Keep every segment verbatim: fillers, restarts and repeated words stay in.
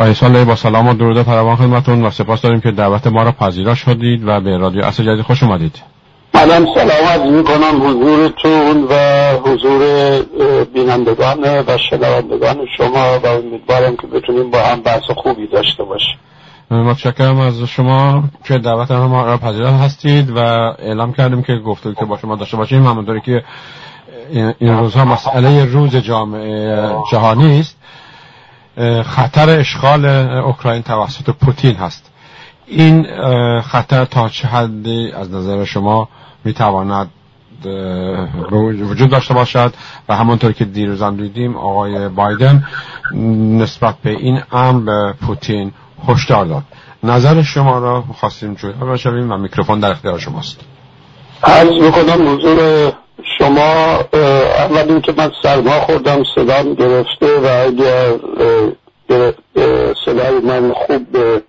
علیه با سلام و درود فراوان خدمتتون و سپاس داریم که دعوت ما را پذیرا شدید و به رادیو عصر جدید خوش اومدید. منم سلام عرض می‌کنم حضورتون و حضور بینندگان و شنوندگان شما و امیدوارم که بتونیم با هم بحث خوبی داشته باشیم. متشکرم از شما که دعوت ما را پذیرا هستید و اعلام کردیم که گفتگو که با شما داشته باشیم. همون طوری که این روزها مسئله روز جامعه جهانی است، خطر اشغال اوکراین توسط پوتین هست. این خطر تا چه حدی از نظر شما میتواند وجود داشته باشد و همونطور که دیروزم دیدیم آقای بایدن نسبت به این امر به پوتین هشدار داد. نظر شما را خواستیم جویا بشویم و میکروفون در اختیار شماست. عرض میکنم حضور شما اول اینکه من سرما خوردم، صدام گرفته و اگر صدای من خوب به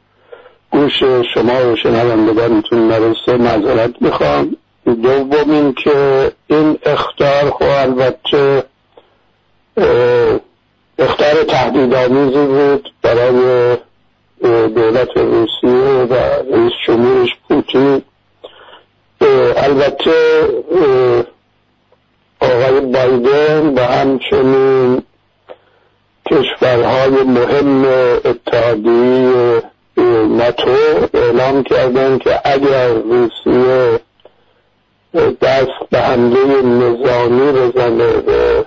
گوش شما و شنوندگانتون نرسه معذرت میخوام. دوم این که این اخطار خب البته اخطار تهدیدآمیزی بود برای دولت روسیه و رئیس جمهورش پوتین. البته آقای بایدن و همچنین کشورهای مهم اتحادیه ناتو اعلام کردن که اگر روسیه دست به حمله نظامی بزنه به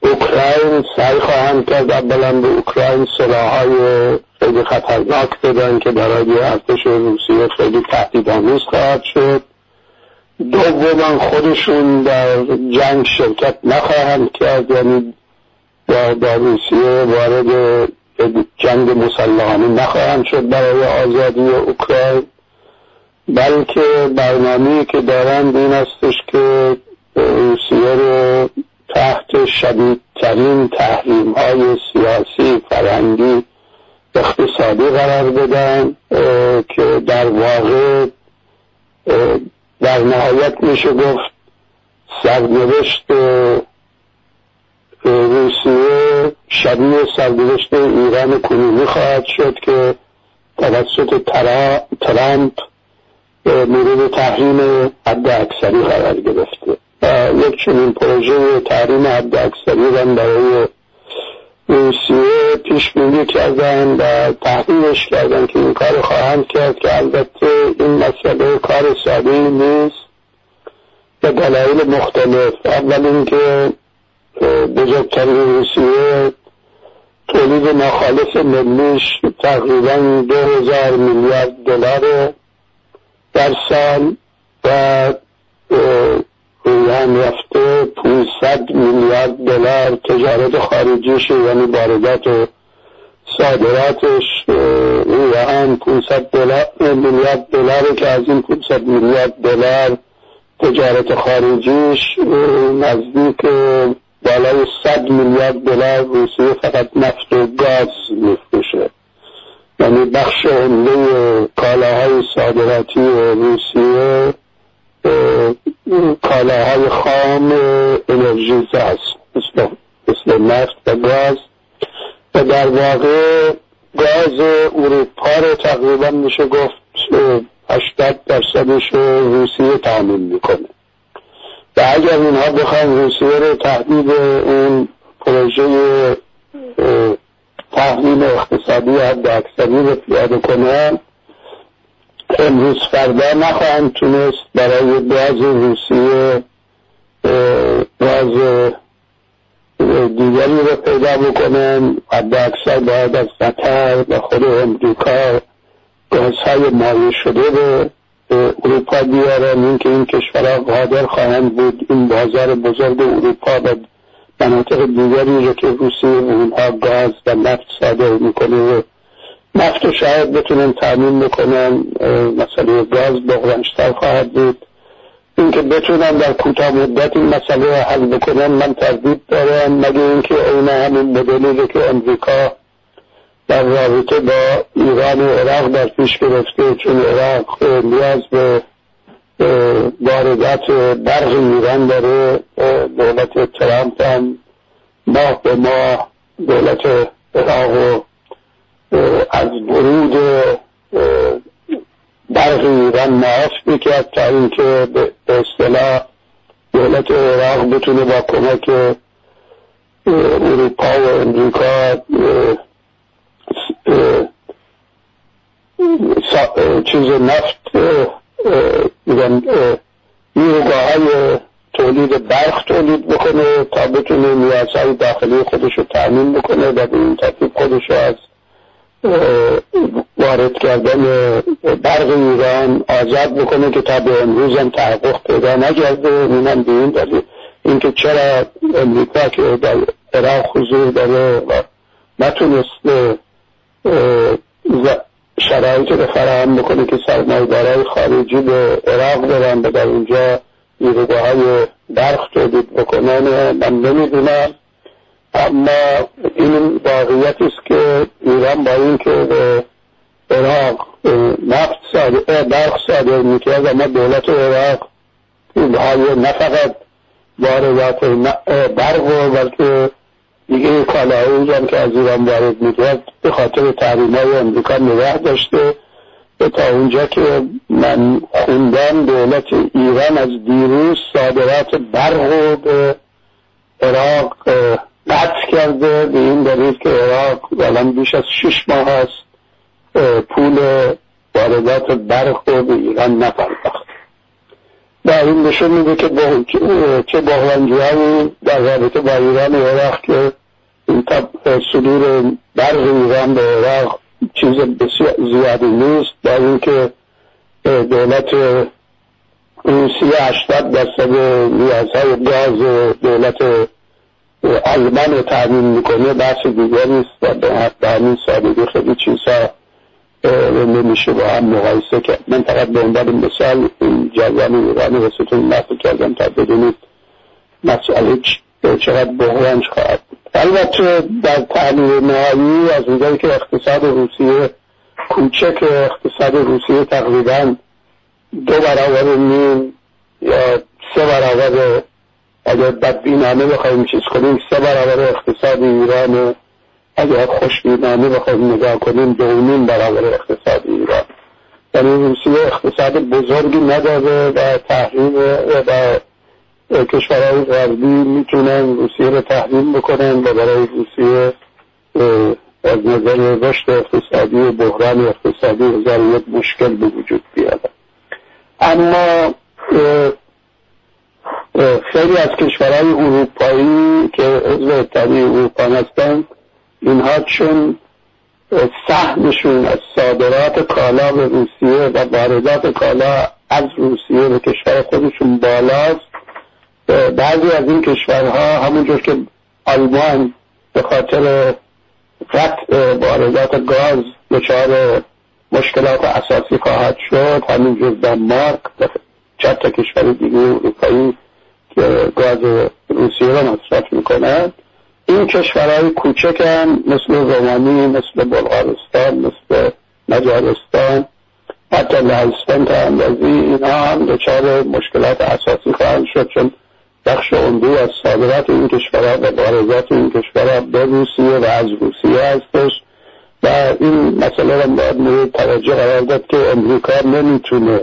اوکراین سعی خواهند کرد اولا به اوکراین سلاحهای خیلی خطرناک بدن که برای ارتش روسیه خیلی تهدیدآمیز خواهد شد. دوما خودشون در جنگ شرکت نخواهند کرد، یعنی در روسیه وارد جنگ مسلحانه نخواهند شد برای آزادی اوکراین، بلکه برنامه‌ای که دارند این استش که روسیه رو تحت شدیدترین تحریم‌های سیاسی، فرهنگی، اقتصادی قرار بدن که در واقع در نهایت میشه گفت سرنوشت روسیه شبیه سرنوشت ایران کنونی خواهد شد که توسط ترامپ مورد تحریم حداکثری قرار گرفته و یک چنین پروژه تحریم حداکثری را برای روسیه پیش بینی کردن و تحریمش کردن که این کار خواهند کرد که البته این مسئله کار ساده‌ای نیست به دلایل مختلف. اول اینکه بزرگترین روسیه تولید ناخالص ملیش تقریبا دو هزار میلیارد دلار در سال و رویان رفته پانصد میلیارد دلار تجارت خارجیش، یعنی واردات و صادراتش رویان پانصد میلیارد دلار که از این پانصد میلیارد دلار تجارت خارجیش نزدیک بالای صد میلیارد دلار روسیه فقط نفت و گاز میفروشه، یعنی بخش عمده کالاهای صادراتی روسیه کالاهای خام انرژیزا است مثل, مثل نفت و گاز و در واقع گاز اروپا رو تقریبا میشه گفت هشتاد درصدش روسیه تامین میکنه و اگر اینها بخوان روسیه رو تهدید اون پروژه تحریم اقتصادی حداکثری رو پیاده کنن امروز فردا نخواهند تونست برای گاز روسیه گاز دیگری رو پیدا بکنن. حداکثر باید از قطر و خود امریکا گازهای مایع شده به اروپا بیارن. اینکه این کشورها قادر خواهند بود این بازار بزرگ اروپا و مناطق دیگری رو که روسیه به اونها گاز و نفت صادر میکنه و نفت رو شاید بتونن تامین بکنن، مسئله گاز بغرنج‌تر خواهد بود. اینکه بتونن در کوتاه مدت این مسئله حل بکنن من تردید دارم، مگه اینکه اون همین مدلی که امریکا در رابطه با ایران و عراق در پیش گرفته، چون عراق نیاز به واردات برق ایران داره، دولت ترامپ هم ماه به ماه دولت اتاق و از برود برق ایران معاف میکرد تا اینکه به اصطلاح دولت عراق بتونه با کمک اروپا و امریکا چیز نفت نیروگاه های تولید برق تولید بکنه تا بتونه نیازهای داخلی خودش رو تأمین بکنه و به این ترتیب خودش رو از وارد کردن برق ایران آزاد بکنه که تا به امروز هم تحقق پیدا نکرده. اینم به این دلیل اینکه چرا امریکا که در عراق حضور داره و نتونسته شرایطی رو فراهم بکنه که سرمایه‌دارای خارجی به عراق برن و در اونجا نیروگاه‌های برق تولید بکنن من نمیدونم، اما این واقعیتی است که ایران با این که به عراق نفت صادر برق صادر میکرد اما دولت عراق اینهای نه فقط واردات برق و بلکه دیگه کالاهایی هم که از ایران وارد میکرد به خاطر تحریم‌های امریکا نگه داشته و تا اونجا که من خوندم دولت ایران از دیروز صادرات برق به عراق قطع کرده به این دلیل که عراق الان بیش از شش ماه است پول واردات برق به ایران نپرداخت. در این نشون میده که چه بحران‌هایی در رابطه با ایران و عراق که این تا صدور برق ایران به عراق چیز بسیار زیادی نیست، در این که دولت روسیه هشتاد درصد نیازهای گاز دولت آلمان رو تأمین میکنه بحث دیگری است و به همین سادگی خیلی چیزها نمیشه با هم مقایسه کرد. من فقط به عنوان مثال جریان ایران و ستون نفت کردم تا بدونید مسئله چقدر بحران خواهد بود. البته در تعمیر نهایی از اونجایی که اقتصاد روسیه کوچک اقتصاد روسیه تقریبا دو برابر نیم یا سه برابر اگر بدبینانه بخوایم چیز کنیم سه برابر اقتصاد ایران، اگر خوشبینانه بخوایم نگاه کنیم دو و نیم برابر اقتصاد ایران. یعنی روسیه اقتصاد بزرگی نداره و تحریم و کشورهای غربی میتونن روسیه رو تحریم بکنن و برای روسیه از نظر رشد اقتصادی و بحران اقتصادی یک مشکل به وجود بیاد. اما خیلی از کشورهای اروپایی که عضو اتحادیه اروپا هستند اینها چون سهمشون از صادرات کالا به روسیه و واردات کالا از روسیه به کشور خودشون بالاست، بعضی از این کشورها همونجور که آلمان به خاطر قطع واردات گاز دچار مشکلات اساسی خواهد شد، همونجور دانمارک و چند تا کشور دیگه اروپایی که گاز روسیه را مصرف میکنند، این کشورهای کوچک هم مثل رومانی، مثل بلغارستان، مثل مجارستان، حتی لهستان تا اندازی اینا هم دچار مشکلات اساسی خواهند شد چون بخش عمده‌ای از صادرات این کشورها و واردات این کشورها به روسیه و از روسیه هستش و این مسئله را باید مورد توجه قرار داد که امریکا نمیتونه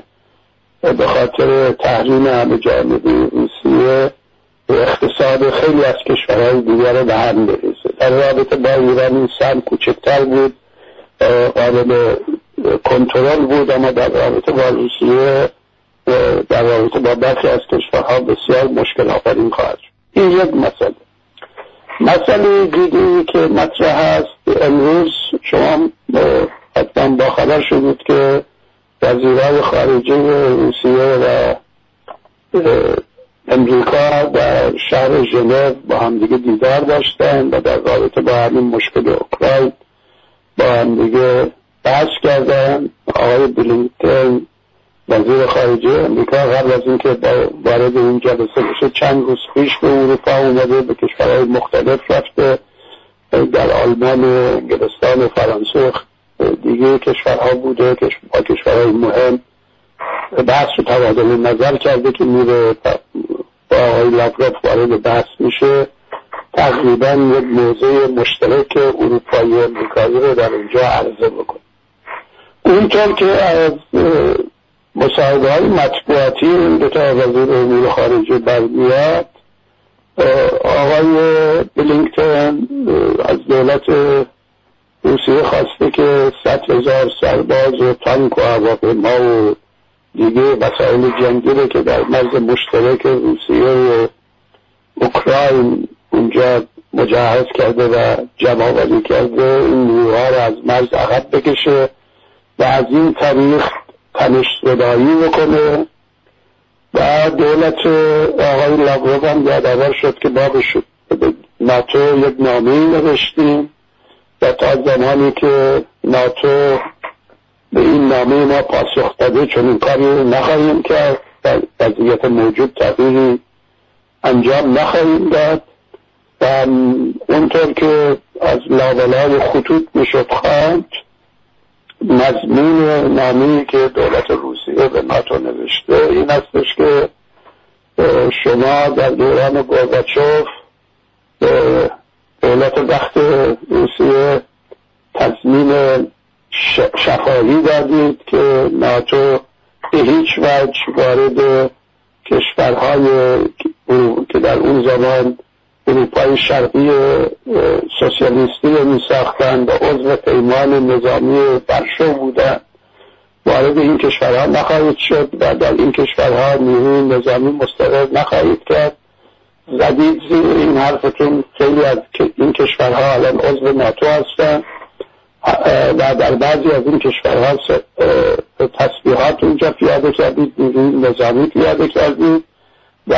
به خاطر تحریم همه جانبه روسیه اقتصاد خیلی از کشورهای دیگر رو به هم برسه. در رابطه با ایران این سهم کوچکتر بود، قابل کنترل بود، اما در رابطه با روسیه در رابطه با برخی از کشورها بسیار مشکل آفرین خواهد شد. این یک مسئله. مسئله دیگری که مطرح هست امروز شما حتما با خبر شدید که وزیران خارجه روسیه و امریکا در شهر ژنو با هم دیگه دیدار داشتن و در رابطه با همین مشکل اوکراین با هم دیگه بحث کردن. آقای بلینکن وزیر خارجه امریکا قبل از اینکه وارد این جلسه بشه چند روز پیش به اروپا اومده، به کشورهای مختلف رفته، در آلمان و انگلستان و فرانسه دیگه کشورها بوده با کشورهای مهم بحث و تبادل نظر کرده که میره با آقای لاوروف وارد بحث میشه تقریبا یک موضوع مشترک اروپایی و امریکایی رو در اینجا عرضه بکنه. اونطور که از مصاحبه های مطبوعاتی این دو تا وزیر امور خارجه برمیاد، آقای بلینکتن از دولت روسیه خواسته که صد هزار سرباز و تانک و هواپیما و دیگه وسایل جنگی رو که در مرز مشترک روسیه و اوکراین اونجا مجهز کرده و جمع‌آوری کرده، این نیروها رو از مرز عقب بکشه و از این طریق تنش زدایی بکنه. و دولت آقای لاوروف هم یادآور شد که ما به ناتو یک نامه‌ای نوشتیم و تا زمانی که ناتو به این نامه ما پاسخ داده چون این کاری نخواهیم کرد، وضعیت موجود تغییری انجام نخواهیم داد. و اونطور که از لاولای خطوط میشد خواند، مضمون نامه‌ای که دولت روسیه به ناتو نوشته این استش که شما در دوران گورباچوف دولت وقت روسیه تضمین شفاهی دادید که ناتو به هیچ وجه وارد کشورهای که در اون زمان اروپای شرقی سوسیالیستی رو می ساختن و عضو پیمان نظامی برشو بودن وارد این کشورها نخواهید شد و در این کشورها نیروی نظامی مستقر نخواهید کرد. زدید زیر این حرفتون. خیلی از این کشورها الان عضو ناتو هستن و در بعضی از این کشورها تسلیحات اونجا پیاده کردید، نیروی نظامی پیاده کردید و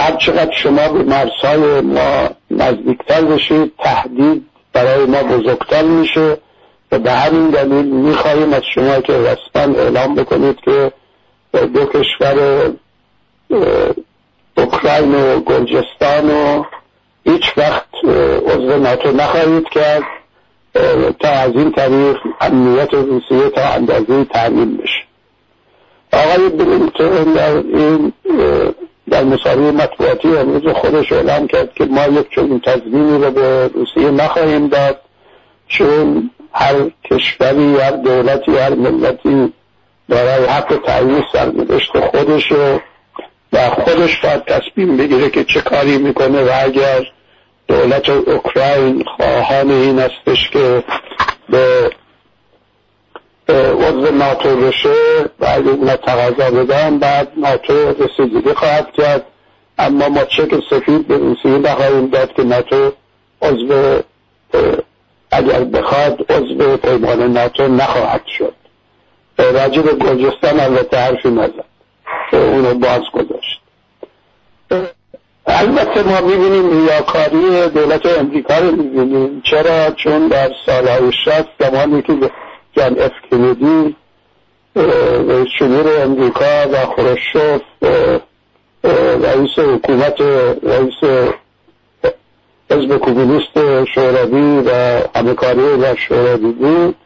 هر چقدر شما به مرزهای ما نزدیکتر بشید تهدید برای ما بزرگتر میشه و به همین دلیل میخواهیم از شما که رسما اعلام بکنید که دو کشور اوکراین و گرجستان و هیچ وقت عضو ناتو نخواهید کرد تا از این طریق امنیت روسیه تا اندازه‌ای تأمین بشه. آقای بلینکتن در این در مصاحبه مطبوعاتی امروز خودش اعلام کرد که ما یک چنین تضمینی رو به روسیه نخواهیم داد، چون هر کشوری، هر دولتی، هر ملتی دارای حق تعیین سرنوشت خودشه و خودش باید تصمیم بگیره که چه کاری میکنه. و اگر دولت اوکراین خواهان این استش که به عضو ناتو بشه و اگر اونا تقاضا بدن بعد ناتو رسیدگی خواهد کرد، اما ما چک سفید به روسیه نخواهیم داد که ناتو عضو اگر بخواد عضو پیمان ناتو نخواهد شد. راجع به گرجستان البته حرفی نزد، اونو باز گذاشت. البته ما میبینیم ریاکاری دولت امریکا رو میبینیم. چرا؟ چون در سالهای شصت زمانی که جان اف کندی رئیس جمهور امریکا و خروشچف رئیس حکومت رئیس حزب کمونیست شوروی و همکاری و شوروی بود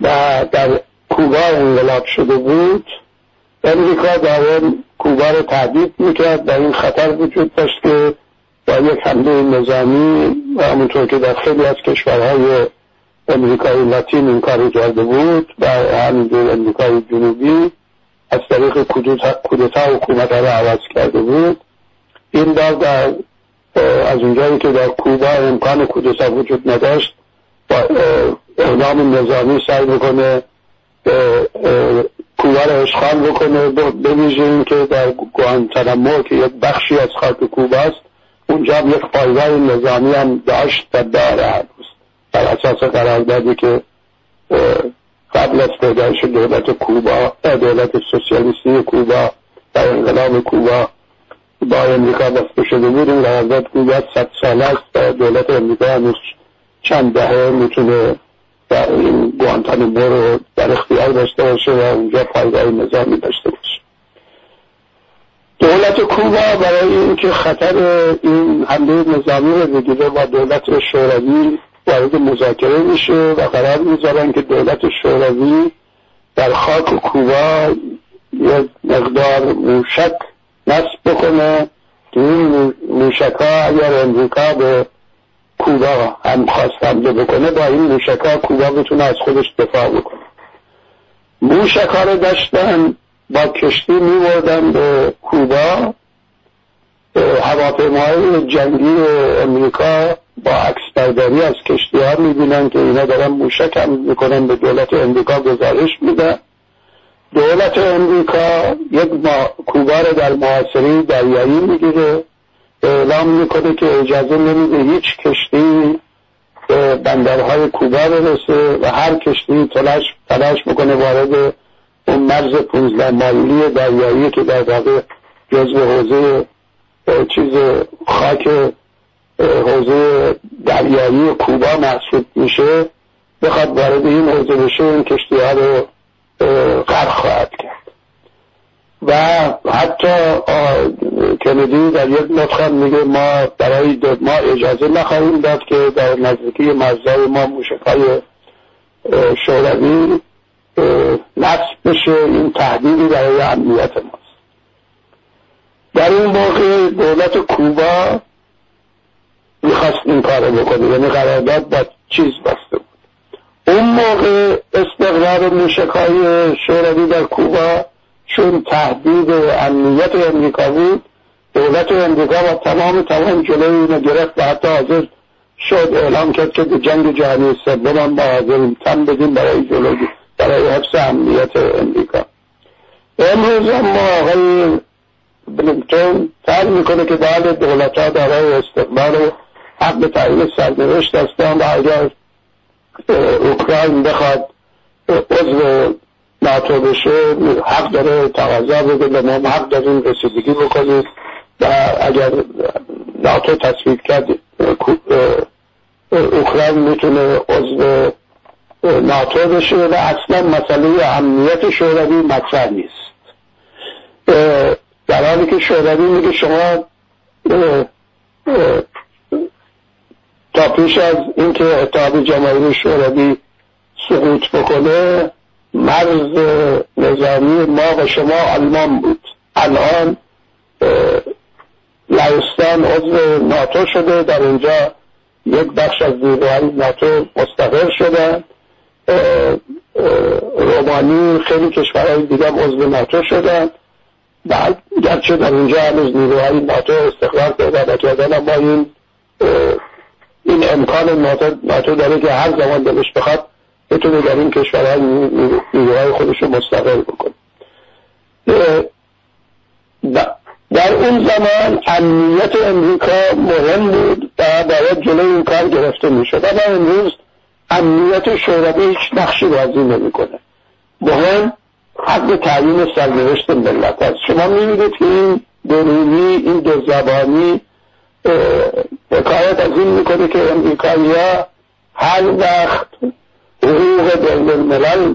و در کوبا انقلاب شده بود، امریکا دائم کوبا رو تهدید میکرد و این خطر وجود داشت که با یک حمله نظامی و همونطور که در خیلی از کشورهای امریکای لاتین این کاری کرده بود و همینجور امریکای جنوبی از طریق کودتا حکومت رو عوض کرده بود، این بار در از اونجایی که در کوبا امکان کودتا وجود نداشت با اقدام نظامی سعی میکنه کوبا رو اشغال بکنه. ببینید این که در گوانتانامو که یک بخشی از خاک کوبا است، اونجا یک پایگاه نظامی هم داشت و داره بر اساس قراردادی که قبل از پیدایش دولت کوبا، دولت سوسیالیستی کوبا در انقلاب کوبا با امریکا بسته شده بود. این قرارداد کوبا صد ساله است، دولت امریکا هنوز چند دهه میتونه در این گوانتانامو رو در اختیار داشته باشه و اونجا پایگاه نظامی داشته باشه. دولت کوبا برای اینکه خطر این حمله نظامی رو بگیره و دولت شوروی وارد مذاکره میشه و قرار میذارن که دولت شوروی در خاک کوبا یک مقدار موشک نصب بکنه که این موشکا اگر امریکا به کوبا هم خواست حمله بکنه، با این موشکا کوبا بتونه از خودش دفاع بکنه. موشکا رو داشتن با کشتی می‌بردن به کوبا، هواپیماهای جنگی امریکا با عکسبرداری از کشتی‌ها می‌بینن که اینا دارن موشک حمل می‌کنن، به دولت امریکا گزارش میدن. دولت امریکا یک کوبا رو در محاصره دریایی میگیره، اعلام میکنه که اجازه نمیده هیچ کشتی به بندرهای کوبا برسه و هر کشتی تلاش تلاش میکنه وارد اون مرز پونزده مایلی دریایی که در واقع جزء حوزه چیز خاک حوزه دریایی کوبا محسوب میشه بخواد وارد این حوزه بشه، این کشتی‌ها رو غرق خواهد کرد. و حتی کندی در یک نطق میگه ما برای دو ما اجازه نخواهیم داد که در نزدیکی مرزهای ما موشک‌های شوروی نصب بشه، این تهدیدی برای امنیت ماست. در این موقع دولت کوبا میخواست این کارو بکنه، یعنی قرارداد با چیز بسته بود. اون موقع استقرار موشک‌های شوروی در کوبا چون تهدید امنیت امریکا بود، دولت امریکا با تمام توان جلوی اینو گرفت و حتی حاضر شد اعلام کرد که جنگ جهانی سوم ما حاضریم تن بدیم برای جلوی برای حفظ امنیت امریکا. امروز ما آقای بلینکن تر میکنه که بعد دولت ها دارای استقلال و حق تعیین سرنوشت هستن و اگر اوکراین بخواد عضو ناتو بشه حق داره تقاضا بده، به ما حق داریم رسیدگی بکنیم و اگر ناتو تصویب کرد اوکراین میتونه عضو ناتو بشه و اصلا مسئله امنیت شوروی مطرح نیست، در حالی که شوروی میگه شما تا پیش از اینکه اتحاد جماهیر شوروی سقوط بکنه مرز نظامی ما و شما آلمان بود، الان لهستان عضو ناتو شده، در اینجا یک بخش از نیروهای ناتو مستقر شدن، رومانی خیلی کشورهای دیگه عضو ناتو شدن، بعد گرچه در اینجا هنوز نیروهای ناتو استقرار پیدا نکردن اما این این امکان ناتو داره که هر زمان دلش بخواد بتونه در این کشورهای نیروهای خودش رو مستقر بکنه. در اون زمان امنیت امریکا مهم بود و باید جلوی این کار گرفته میشد، اما امروز امنیت شوروی هیچ نقشی بازی نمیکنه. مهم حق تعیین سرنوشت ملت است. شما میبینید که این درونی این دو زبانی حکایت از این میکنه که امریکایی‌ها هر وقت حقوق بین الملل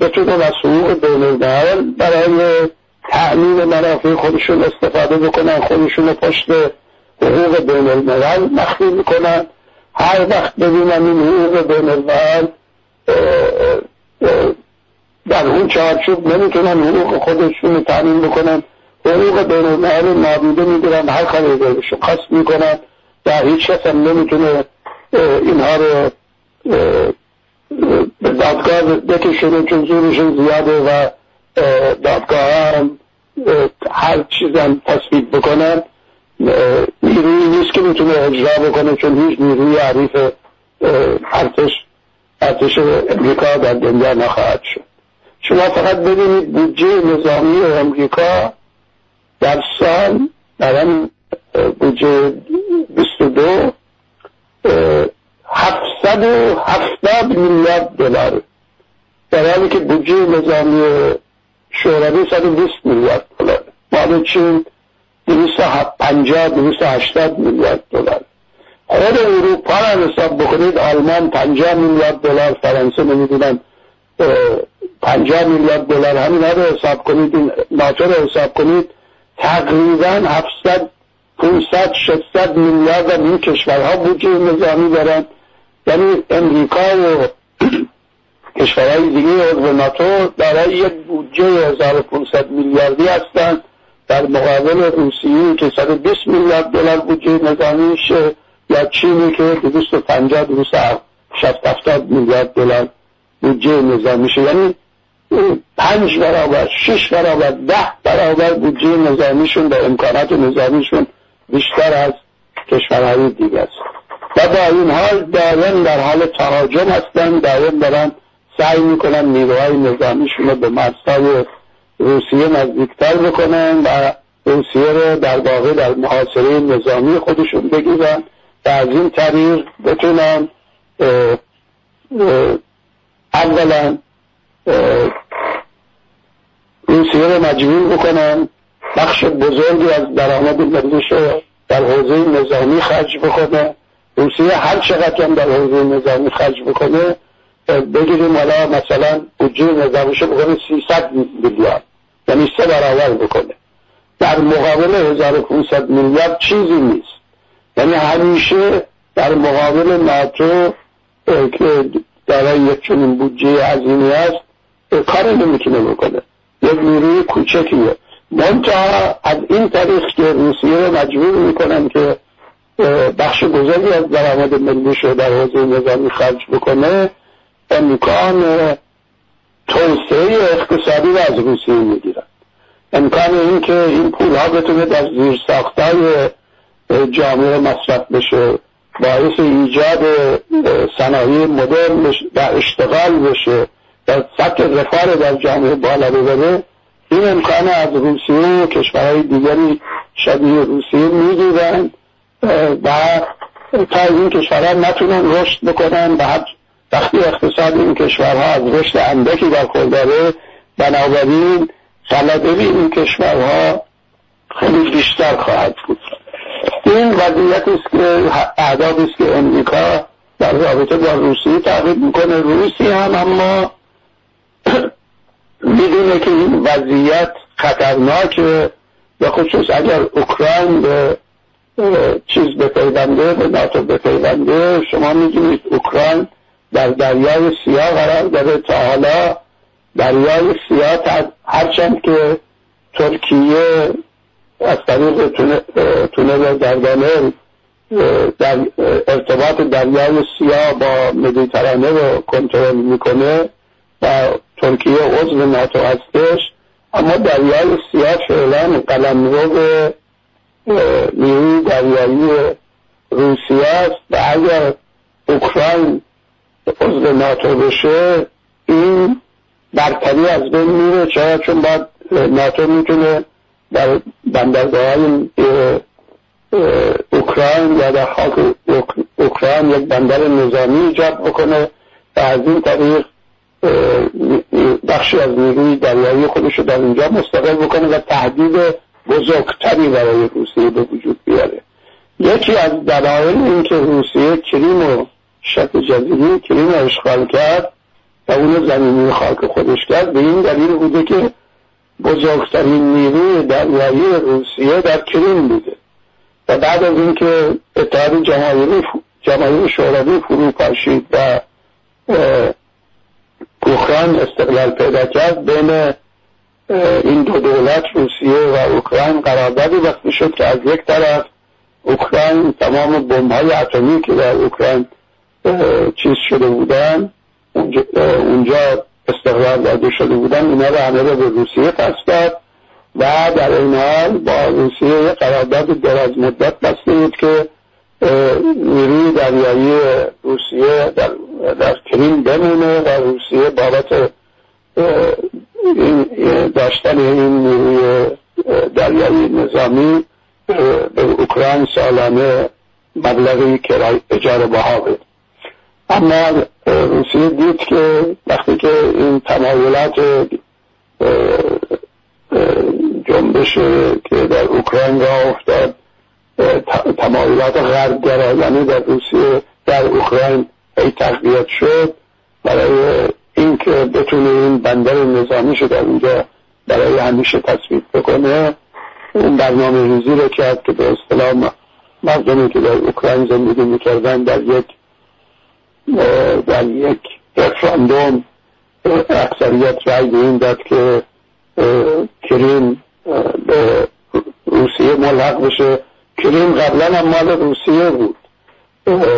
بتونن از حقوق بین الملل برای تأمین منافع خودشون استفاده بکنن، خودشون پشت حقوق بین الملل مخفی میکنن، هر وقت ببینن این حقوق بین الملل در اون چارچوب نمیتونن حقوق خودشون تأمین بکنن، حقوق بین الملل نادیده میگیرن، هر کاری دلشون خواست میکنن، در هیچ کس هم نمیتونه اینها رو به دادگاه بکشونه چون زورشون زیاده و دادگاه هم هر چیز هم تصویب بکنن، نیروی نیست که میتونه اجرا بکنه چون هیچ نیروی حریف ارتش ارتش امریکا در دنیا نخواهد شد. شما فقط ببینید بودجه نظامی امریکا در سال در هم بودجه بیست و دو هفتصد و هفتاد میلیارد دلار، در حالی که بودجه نظامی شوروی صد و بیست میلیارد دلار، مال چین دویست و پنجاه تا دویست و هشتاد میلیارد دلار، خود اروپا را حساب بکنید آلمان پنجاه میلیارد دلار، فرانسه نمیدونم پنجاه میلیارد دلار، همین ها را حساب کنید، این ناتو را حساب کنید، تقریبا هفتصد پانصد ششصد میلیارد هم این کشورها بودجه نظامی دارن، یعنی امریکا و کشورهای دیگه عضو ناتو دارای یک بودجه هزار و پانصد میلیاردی هستند در مقابل روسیه که صد و بیست میلیارد دلار بودجه نظامیش، یا چینی که دویست و پنجاه تا شصت میلیارد دلار بودجه نظامیشه، یعنی پنج برابر شش برابر ده برابر بودجه نظامیشون و امکانات نظامیشون بیشتر از کشورهای دیگه است. و با این حال دارن در حال تهاجم هستن، دارن دارن سعی میکنن نیروهای نظامیشون رو به مرزهای روسیه نزدیکتر بکنن و روسیه رو در واقع در محاصره نظامی خودشون بگیرن و از این طریق بتونن اولا روسیه رو مجبور بکنن بخش بزرگی از درآمد ملیش رو در حوزه نظامی خرج بکنه. روسیه هر چقدر هم در حوزه نظامی خرج بکنه، بگیریم حالا مثلا بودجه نظامیش رو بکنه سیصد میلیارد، یعنی سه برابر بکنه، در مقابل هزار و پانصد میلیارد چیزی نیست. یعنی همیشه در مقابل ناتو که دارای یک چنین بودجه عظیمی است کار نمیتونه بکنه، یک نیروی کوچکیه. منتها از این طریق که روسیه رو مجبور میکنن که بخش بزرگی از درآمد ملیش رو در حوزه نظامی خرج بکنه، امکان توسعه اقتصادی رو از روسیه میگیرن، امکان این که این پولها بتونه در زیر ساختای جامعه مصرف بشه، باعث ایجاد صنایع مدرن و اشتغال بشه، در سطح رفاه در جامعه بالا ببره، این امکانه از روسیه و کشورهای دیگری شبیه روسیه میگیرن و تا این کشورها نتونن رشد بکنن و وقتی اقتصاد این کشورها از رشد اندکی برخورداره، بنابراین غلبه این کشورها خیلی بیشتر خواهد بود. این وضعیت است که اهدافی است که امریکا در رابطه با روسیه تعقیب میکنه. روسیه هم اما میدونه که این وضعیت خطرناکه، به خصوص اگر اوکراین به چیز بپیونده، به ناتو بپیونده، شما میدونید اوکراین در دریای سیاه قرار داره. تا حالا دریای سیاه هرچند که ترکیه از طریق تونل دردانه در ارتباط دریای سیاه با مدیترانه رو کنترل میکنه و ترکیه عضو ناتو هستش، اما دریای سیاه فعلا قلمرو نیروی دریایی روسیه است و اگر اوکراین عضو ناتو بشه این برتری از بین میره، چرا؟ چون بعد ناتو میتونه در بندرگاه های اوکراین یا در خاک اوکراین یک بندر نظامی ایجاد بکنه و از این طریق بخشی از نیروی دریایی خودش رو در اینجا مستقر بکنه و تهدید بزرگتری برای روسیه به وجود بیاره. یکی از دلایل این که روسیه کریم و شبه جزیره کریم رو اشغال کرد و اون زمینی خاک خودش کرد به این دلیل بوده که بزرگترین نیروی دریایی روسیه در کریم بوده و بعد از اینکه اتحاد جماهیر شوروی فروپاشید و اوکراین استقلال پیدا کرد، بین این دو دولت روسیه و اوکراین قراردادی وقتی شد که از یک طرف اوکراین تمام بمب‌های اتمی که در اوکراین چیز شده بودن اونجا, اونجا استقرار داده شده بودن، اینا رو همه رو به روسیه پس داد و در این حال با روسیه قرارداد دراز مدت بسته بود که نیروی دریایی روسیه در, در کریم بمونه و روسیه بابت داشتن این نیروی دریایی نظامی به اوکراین سالانه مبلغی کرایه اجاره بها بده. اما روسیه دید که وقتی که این تمایلات جنبش که در اوکراین راه افتاد، تمایلات غربگرایانه در روسیه در اوکراین تقویت شد، برای اینکه بتونه این بندر نظامی شده اونجا برای همیشه تثبیت بکنه، اون برنامه ریزی رو کرد که به اصطلاح مردمی که در اوکراین زندگی میکردن در یک در یک رفراندوم اکثریت رای به این داد که کریم به ملحق بشه. کریم قبلا هم مال روسیه بود.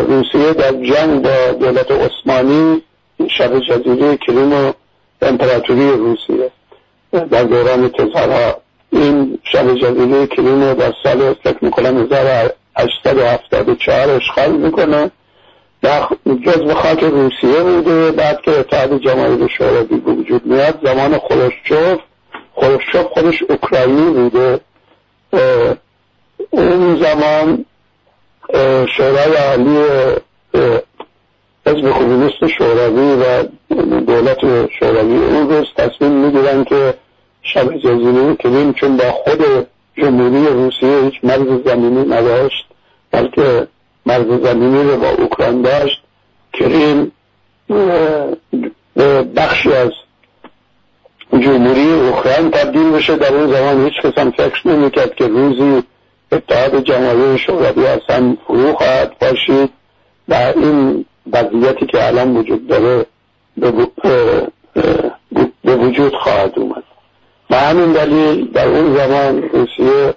روسیه در جنگ با دولت عثمانی شبه جزیره کریم و امپراتوری روسیه در دوران تزارها، این شبه جزیره کریم رو در سال فکر میکنم هزار و هشتصد و هفتاد و چهار اشغال میکنه، جزو خاک روسیه بوده. بعد که اتحاد جماهیر شوروی به وجود میاد زمان خروشچف، خروشچف خودش اوکراینی بوده، اون زمان شورای عالی حزب کمونیست شوروی و دولت شوروی اون روز تصمیم میگیرن که شبه جزیره کریم چون با خود جمهوری روسیه هیچ مرز زمینی نداشت بلکه مرز زمینی رو با اوکراین داشت، کریم بخشی از جمهوری اوکراین تبدیل بشه. در اون زمان هیچ کس هم فکر نمی‌کرد که روزی اتحاد جماهیر شوروی اصلا فرو خواهد باشید و این وضعیتی که الان وجود داره به وجود خواهد اومد. به همین دلیل در اون زمان روسیه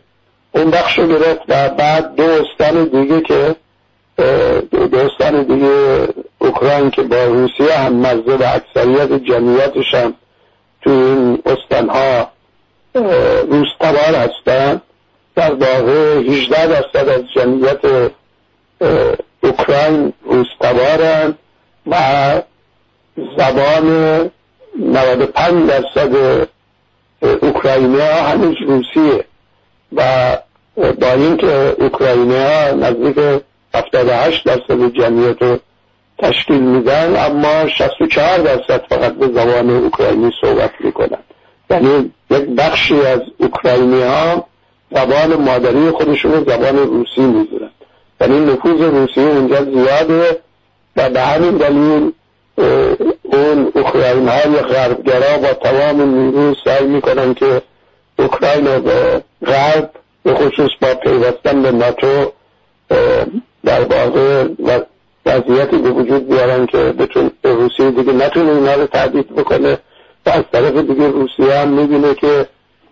اون بخش رو گرفت و بعد دو استان دیگه که دو استان دیگه اوکراین که با روسیه هم مرزه و اکثریت جمعیتش هم توی این استانها روس‌تبار هستن، در واقع هجده درصد از جمعیت اوکراین روس‌تبارن و زبان نود و پنج درصد اوکراینی‌ها هنوز روسیه و با اینکه اوکراینی‌ها نزدیک هفتاد و هشت درصد جمعیت رو تشکیل میدن اما شصت و چهار درصد فقط به زبان اوکراینی صحبت میکنن، یعنی یک بخشی از اوکراینی‌ها زبان مادری خودشون رو زبان روسی میذارن، یعنی نفوذ روسی اونجا زیاده و به همین دلیل اون اوکراینی‌های غربگرا با تمام نیرو سعی میکنن که اوکراین رو به غرب به خصوص با پیوستن به ناتو در واقع وضعیتی به وجود بیارن که بتون روسیه دیگه نتونه اینا رو تهدید بکنه و از طرف دیگه روسیه هم میبینه که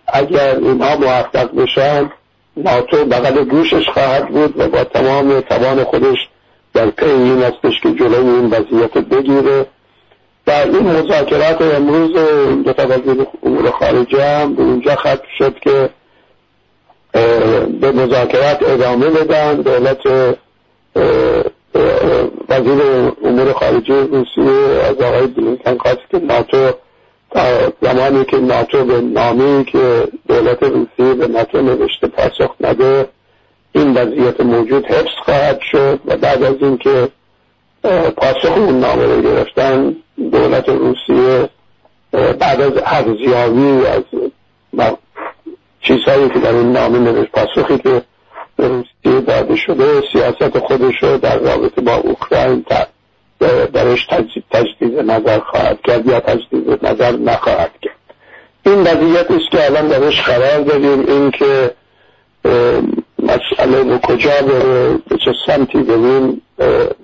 اگر اینها موفق بشن ناتو بغل گوشش خواهد بود و با تمام توان خودش در پی این هستش که جلوی این وضعیت بگیره. در این مذاکرات امروز دو تا وزیر امور خارجه هم به اونجا ختم شد که به مذاکرات ادامه بدن. دولت وزیر امور خارجه روسیه از آقای بلینکن خواست که ناتو تا زمانی که ناتو به نامی که دولت روسیه به ناتو نوشته پاسخ نده این وضعیت موجود حفظ خواهد شد و بعد از این که پاسخ اون نامه رو گرفتن دولت روسیه بعد از ارزیابی از چیزهایی که در این نامه نوشت، پاسخی که به روسیه داده شده، سیاست خودش رو در رابطه با اوکراین درش تجدید نظر خواهد کرد یا تجدید نظر نخواهد کرد. این وضعیت است که الان درش قرار داریم. این که مسئله به کجا بره به چه سمتی بریم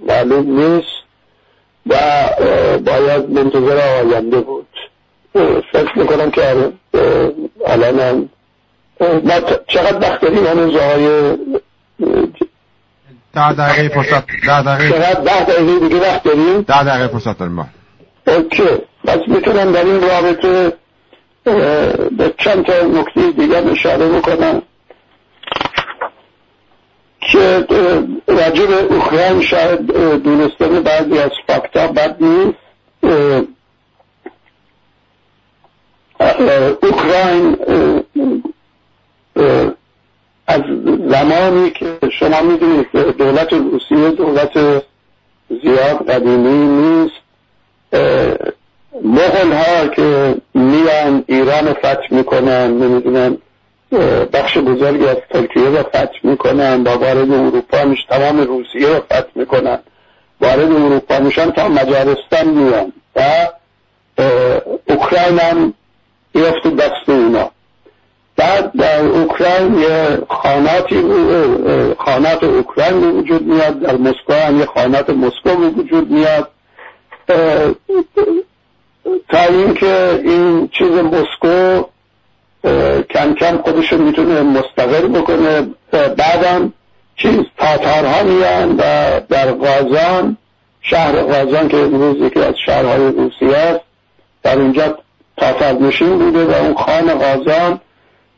معلوم نیست و باید منتظر آینده بود. فکر میکنم که الان هم ما چقدر وقت داریم؟ هنوز آقای ده دقیقه فرصت ده دقیقه چقدر ده دقیقه دیگه وقت داریم؟ ده دقیقه فرصت داریم ما. اوکی، بس میتونم در این رابطه به چند تا نکته دیگه اشاره بکنم که راجع به اوکراین شاید دونستن بعضی از فاکت‌ها بد نیست. اوکراین از زمانی که شما میدونید دولت روسیه دولت زیاد قدیمی نیست، مغول‌ها که میان ایران رو فتح میکنن، نمیدونن بخش بزرگی از ترکیه رو فتح میکنن، با وارد اروپا میشن، تمام روسیه رو فتح میکنن، وارد اروپا میشن تا مجارستان میان و اوکراین هم یافت دست اونا. بعد در اوکراین یه خاناتی خانات اوکراین به وجود میاد، در مسکو هم یه خانات مسکو به وجود میاد تا اینکه این چیز مسکو کم کم خودشون میتونه مستقل بکنه. بعدم چیز تاتارها میان و در قازان، شهر قازان که امروز یکی از شهرهای روسیه است، در اونجا تاتارنشین بوده و اون خان قازان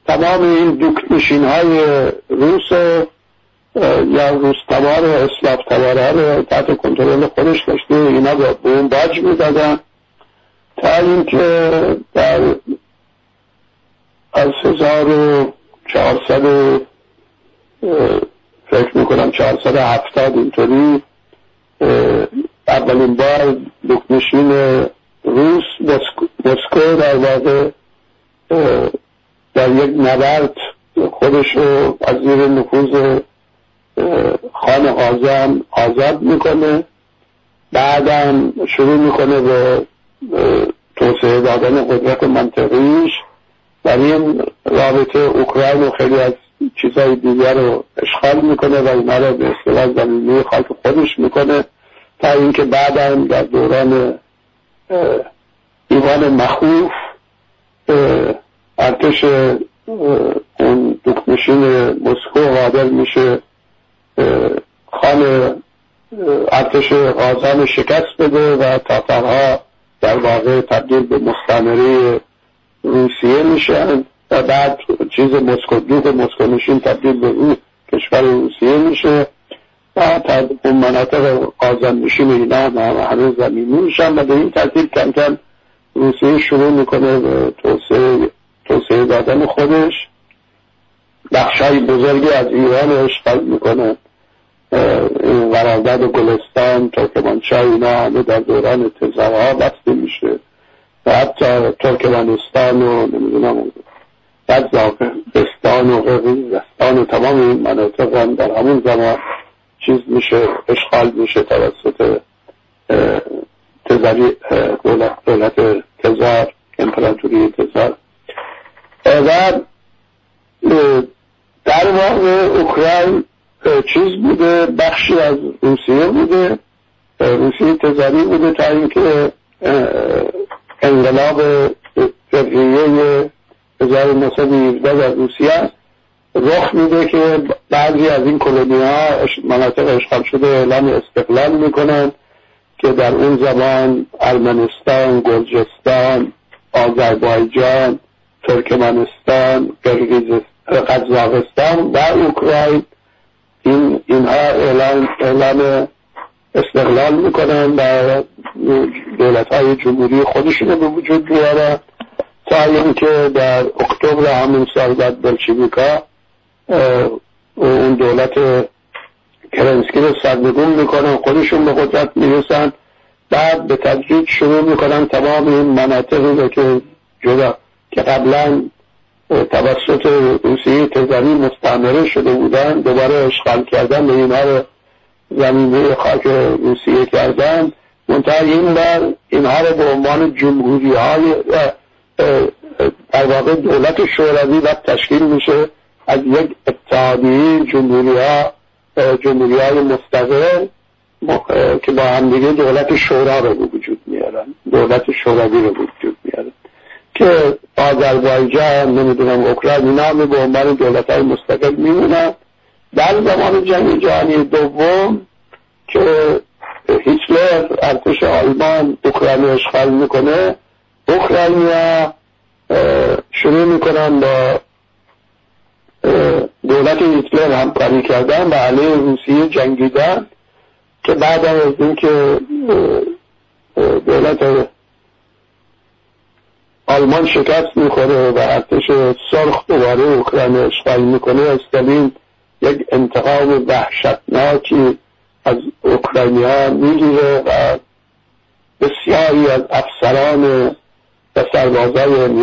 تمام این دوکنشین های روس یا روستوار و اسلاف‌توارها رو تحت کنترل خودش داشته. اینا به اون باج میدادن تا اینکه در از هزار و چهارصد فکر میکنم چهارصد و هفتاد اینطوری اولین بار دوکنشین روس مسکو در واقع در یک نبرد خودش رو از زیر نفوذ خان قازان آزاد میکنه. بعدم شروع میکنه به توسعه دادن قدرت منطقیش. در این رابطه اوکراین و خیلی از چیزهای دیگر رو اشغال میکنه و اینا رو به اصطلاح زمینه خاک خودش میکنه تا اینکه بعدم در دوران ایوان مخوف ارتش اون دوکنشین مسکو قادر میشه خان ارتش قازان شکست بده و تاتارها در واقع تبدیل به مستعمره روسیه میشن و بعد چیز مسکو دوک مسکونشین تبدیل به اون کشور روسیه میشه و تا اون مناطق قازان نشین اینا هم همه زمینی میشن و به این ترتیب کم کم روسیه شروع میکنه به توسعه توسعه دادن خودش. بخشای بزرگی از ایران رو اشغال میکنه. قرارداد گلستان، ترکمنچای اینا همه در دوران تزارها بسته میشه و حتی ترکمنستان و نمیدونم قزاقستان و قرقیزستان و تمام این مناطق هم در همون زمان چیز میشه، اشغال میشه توسط تزاری دولت, دولت تزار، امپراتوری تزار. و در واقع اوکراین چیز بوده، بخشی از روسیه بوده، روسیه تزاری بوده تا اینکه انقلاب فوریه هزار و نهصد و هفده در روسیه رخ میده که بعضی از این کلونی ها مناطق اشغال شده اعلام استقلال میکنن که در اون زمان ارمنستان، گرجستان، آذربایجان، ترکمنستان، قزاقستان و اوکراین این اینها اعلام اعلام استقلال میکنن و دولت‌های جمهوری خودشون رو به وجود بیارن تا اینکه در اکتبر همون سال بعد بلشویک‌ها اون دولت کرنسکی رو سرنگون میکنن، خودشون به قدرت میرسن. بعد به تدریج شروع میکنن تمام این مناطقی رو که جدا که قبلا توسط روسیه تزاری مستعمره شده بودن دوباره اشغال کردن، به اینها رو زمینه خاک روسیه کردن. منتها این بار اینها رو به عنوان جمهوری های در واقع دولت شوروی وقت تشکیل میشه از یک اتحادیه جمهوری ها جمهوری های مستقل که با هم دیگه دولت شورا رو به وجود میارن، دولت شوروی رو به وجود میارن که آذربایجان، نمیدونم اوکراین، اینا هم به عنوان دولت های مستقل میمونن. در زمان جنگ جهانی دوم که هیتلر ارتش آلمان اوکراین رو اشغال میکنه، اوکراینیا شروع میکنن با دولت هیتلر همکاری کردن و علیه روسیه جنگیدن که بعد از اینکه دولت آلمان شکست میخوره و ارتش سرخ دوباره اوکراین رو اشغال میکنه، استالین یک انتقام وحشتناکی از اوکراینیا میگیره و بسیاری از افسران و سربازای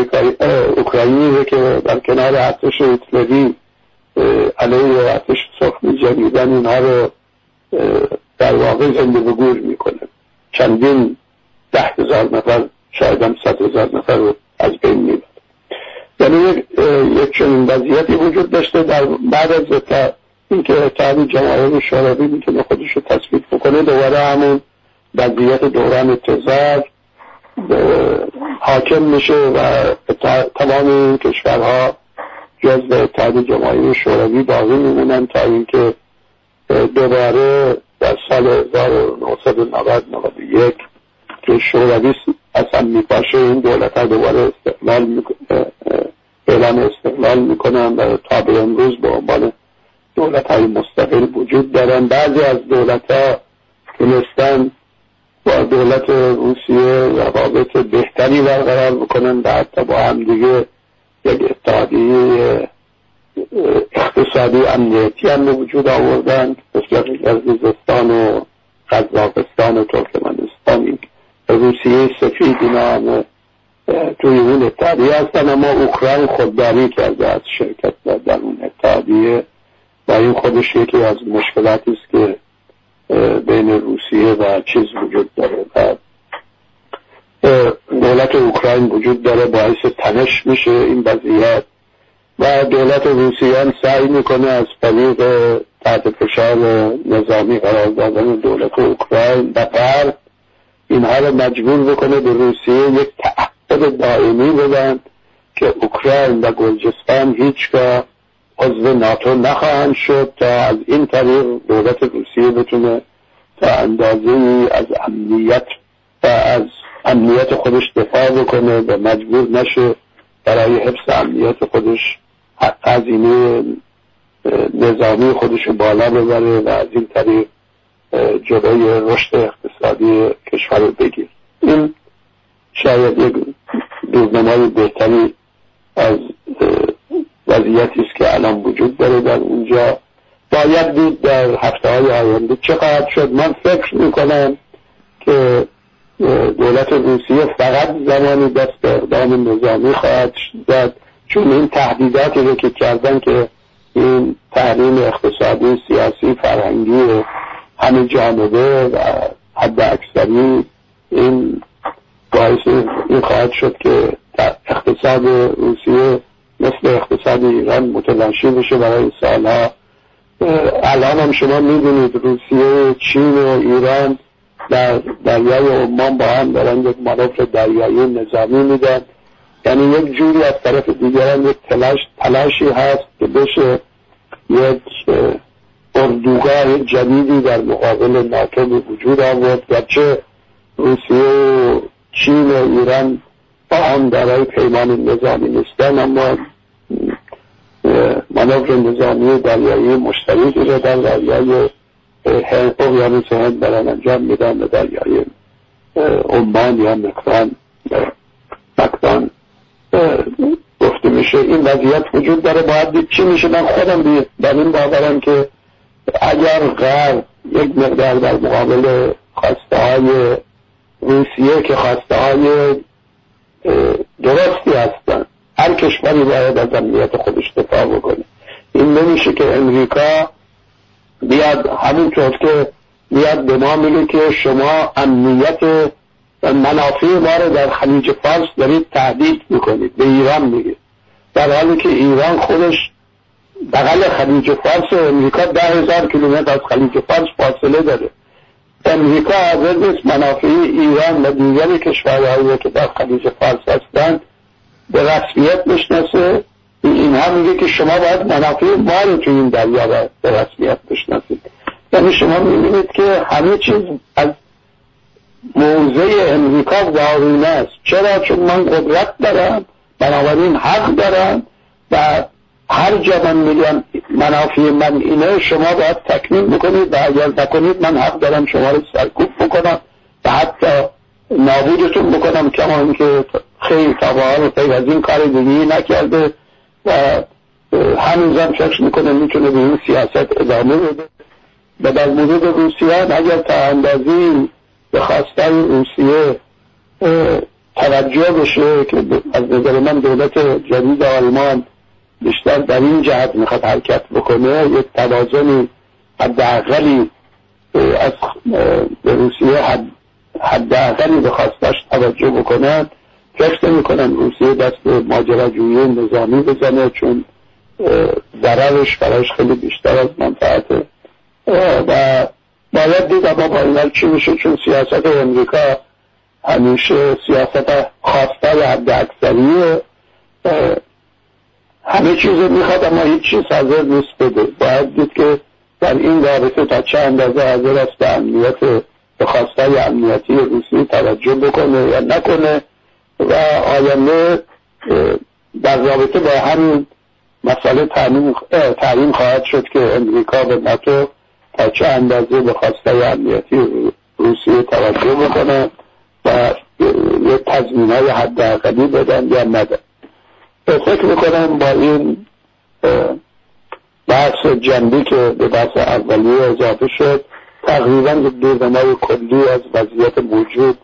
اوکراینی که در کنار ارتش هیتلری علیه ارتش سرخ میجنگیدن اینها رو در واقع زنده به گور میکنه. چندین ده هزار نفر، شاید هم صد هزار نفر رو از بین میبرد. یعنی یک چنین وضعیتی وجود داشته. در بعد از اینکه اتحاد جماهیر شوروی میتونه خودش رو تثبیت بکنه دوباره همون وضعیت دوران تزار حاکم میشه و تمام کشورها جزء اتحاد جماهیر شوروی باقی میمونن تا اینکه دوباره در سال هزار و نهصد و نود و یک که شوروی اصلا میپاشه این دولت‌ها دوباره استقلال میکنه، اعلان استقلال میکنن و تا به امروز به عنوان دولت‌های مستقل وجود دارن. بعضی از دولت‌ها تونستن با دولت روسیه روابط بهتری برقرار بکنن و حتی با هم دیگه یک اتحادیه اقتصادی امنیتی هم به وجود آوردن، مثل قزاقستان و قزاقستان و ترکمنستان. روسیه سفید اینا هم توی اون اتحادیه هستن، اما اوکراین خودداری کرده از شرکت در اون اتحادیه و این خودش یکی از مشکلاتی است که بین روسیه و چیز وجود داره و دولت اوکراین وجود داره، باعث تنش میشه این وضعیت و دولت روسیه هم سعی میکنه از طریق تحت فشار نظامی قرار دادن دولت اوکراین و غرب اینها رو مجبور بکنه به روسیه یک تعهد دائمی بدن که اوکراین و گرجستان هیچگاه عضو ناتو نخواهند شد تا از این طریق دولت روسیه بتونه تا اندازه‌ای از امنیت و از امنیت خودش دفاع بکنه و مجبور نشه برای حفظ امنیت خودش هزینه نظامی خودش بالا ببره و از این طریق جلوی رشد اقتصادی کشور رو بگیر. این شاید یک دورنمای بهتری از وضعیتی است که الان وجود داره در اونجا. باید دید در هفته‌های آینده چه خواهد شد. من فکر میکنم که دولت روسیه فقط زمانی دست به اقدام نظامی خواهد زد چون این تهدیداتی رو که کردن که این تحریم اقتصادی، سیاسی، فرهنگی همه جانبه و حد اکثری این باعث این خواهد شد که اقتصاد روسیه مثل اقتصاد ایران متلاشی بشه برای سالها. الان هم شما میدونید روسیه، چین و ایران در دریای عمان با هم دارن یک مانور دریایی نظامی میدن، یعنی یک جوری از طرف دیگران یک تلاش تلاشی هست که بشه یک اردوگاه جدیدی در مقابل ناتو به وجود آورد. گرچه روسیه و چین و ایران با هم دارای پیمان نظامی نیستن اما مانور نظامی دریایی مشترکی را در دریای اقیانوس هند برن انجام میدن و دریای عمان یا مکران گفته میشه. این وضعیت وجود داره، باید دید چی میشه. من خودم در این باورم که اگر غرب یک مقدار در مقابل خواسته های روسیه که خواسته های درستی هستن، هر کشوری باید از امنیت خودش دفاع بکنه. این نمیشه که امریکا بیاد همینطور که بیاد به ما میگه که شما امنیت منافع ما رو در خلیج فارس دارید تهدید میکنید، به ایران میگه، در حالی که ایران خودش بغل خلیج فارس و امریکا ده هزار کیلومتر از خلیج فارس فاصله داره. امریکا حاضر نیست منافع ایران و دیگر کشورهایی که در خلیج فارس هستند به رسمیت بشناسه. این هم میگه که شما باید منافع ما رو توی این دریا به رسمیت بشناسید. یعنی شما میبینید که همه چیز از موضع امریکا وارونه است. چرا؟ چون من قدرت دارم، بنابراین حق دارم و هر جا من میگم منافع من اینه شما باید تکمیل میکنید و اگر نکنید من حق دارم شما رو سرکوب بکنم و حتی نابودتون بکنم، کما اینکه خیلی تابعان خیلی از این کار دیگه‌ای نکرده و هنوزم فکر میکنه میتونه به این سیاست ادامه بده. و در مورد روسیه اگر تا اندازه‌ای به خواسته روسیه توجه بشه که از نظر من دولت جدید آلمان بیشتر در این جهت میخواد حرکت بکنه، یک توازنی حداقلی از روسیه حد حداقلی به خواستش توجه بکنه، فکر نمی‌کنم روسیه دست به ماجراجویی نظامی بزنه چون ضررش برایش خیلی بیشتر از منفعته و باید دید اما با این حال چی میشه، چون سیاست امریکا همیشه سیاست خواسته و حداکثری، همه چیز رو میخواد اما هیچ چیز حاضر نیست بده. باید دید که در این رابطه تا چه اندازه حاضر است به امنیت، به خواسته‌های امنیتی روسیه توجه بکنه یا نکنه، و آینده در رابطه با همین مسئله تعیین خواهد شد که امریکا به ناتو تا چه اندازه به خواسته‌های امنیتی روسیه توجه بکنه و یه تضمین‌های حداقلی بدن یا ندن. فکر میکنم با این بحث جنبی که به بحث اولیه اضافه شد تقریبا دورنمای کلی از وضعیت موجود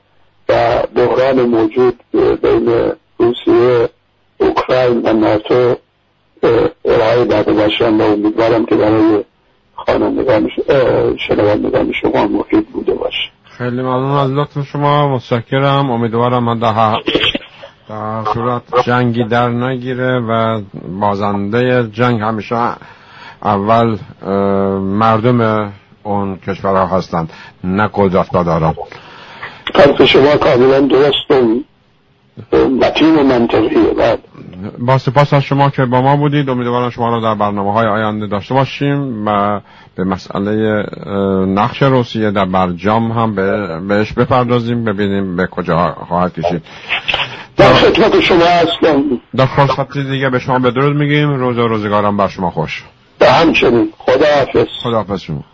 و بحران موجود بین روسیه، اوکراین و ناتو ارائه داده باشم و امیدوارم که برای خوانندگان شنوندگان شما مفید بوده باشه. خیلی ممنون از لطف شما، متشکرم. امیدوارم من ده در صورت جنگی در نگیره و بازنده جنگ همیشه اول مردم اون کشورها هستند نه قدرت دارن. کار شما کاملا درست و متین و منطقیه. با سپاس از شما که با ما بودید. امیدوارم شما را در برنامه‌های آینده داشته باشیم و به مسئله نقش روسیه در برجام هم بهش بپردازیم، ببینیم به کجا خواهد کشید. در خدمت شما هستم. در فرصت دیگه به شما بدرود میگیم. روز و روزگارم بر شما خوش. به همچنین. خدا حافظ. خدا حافظ شما.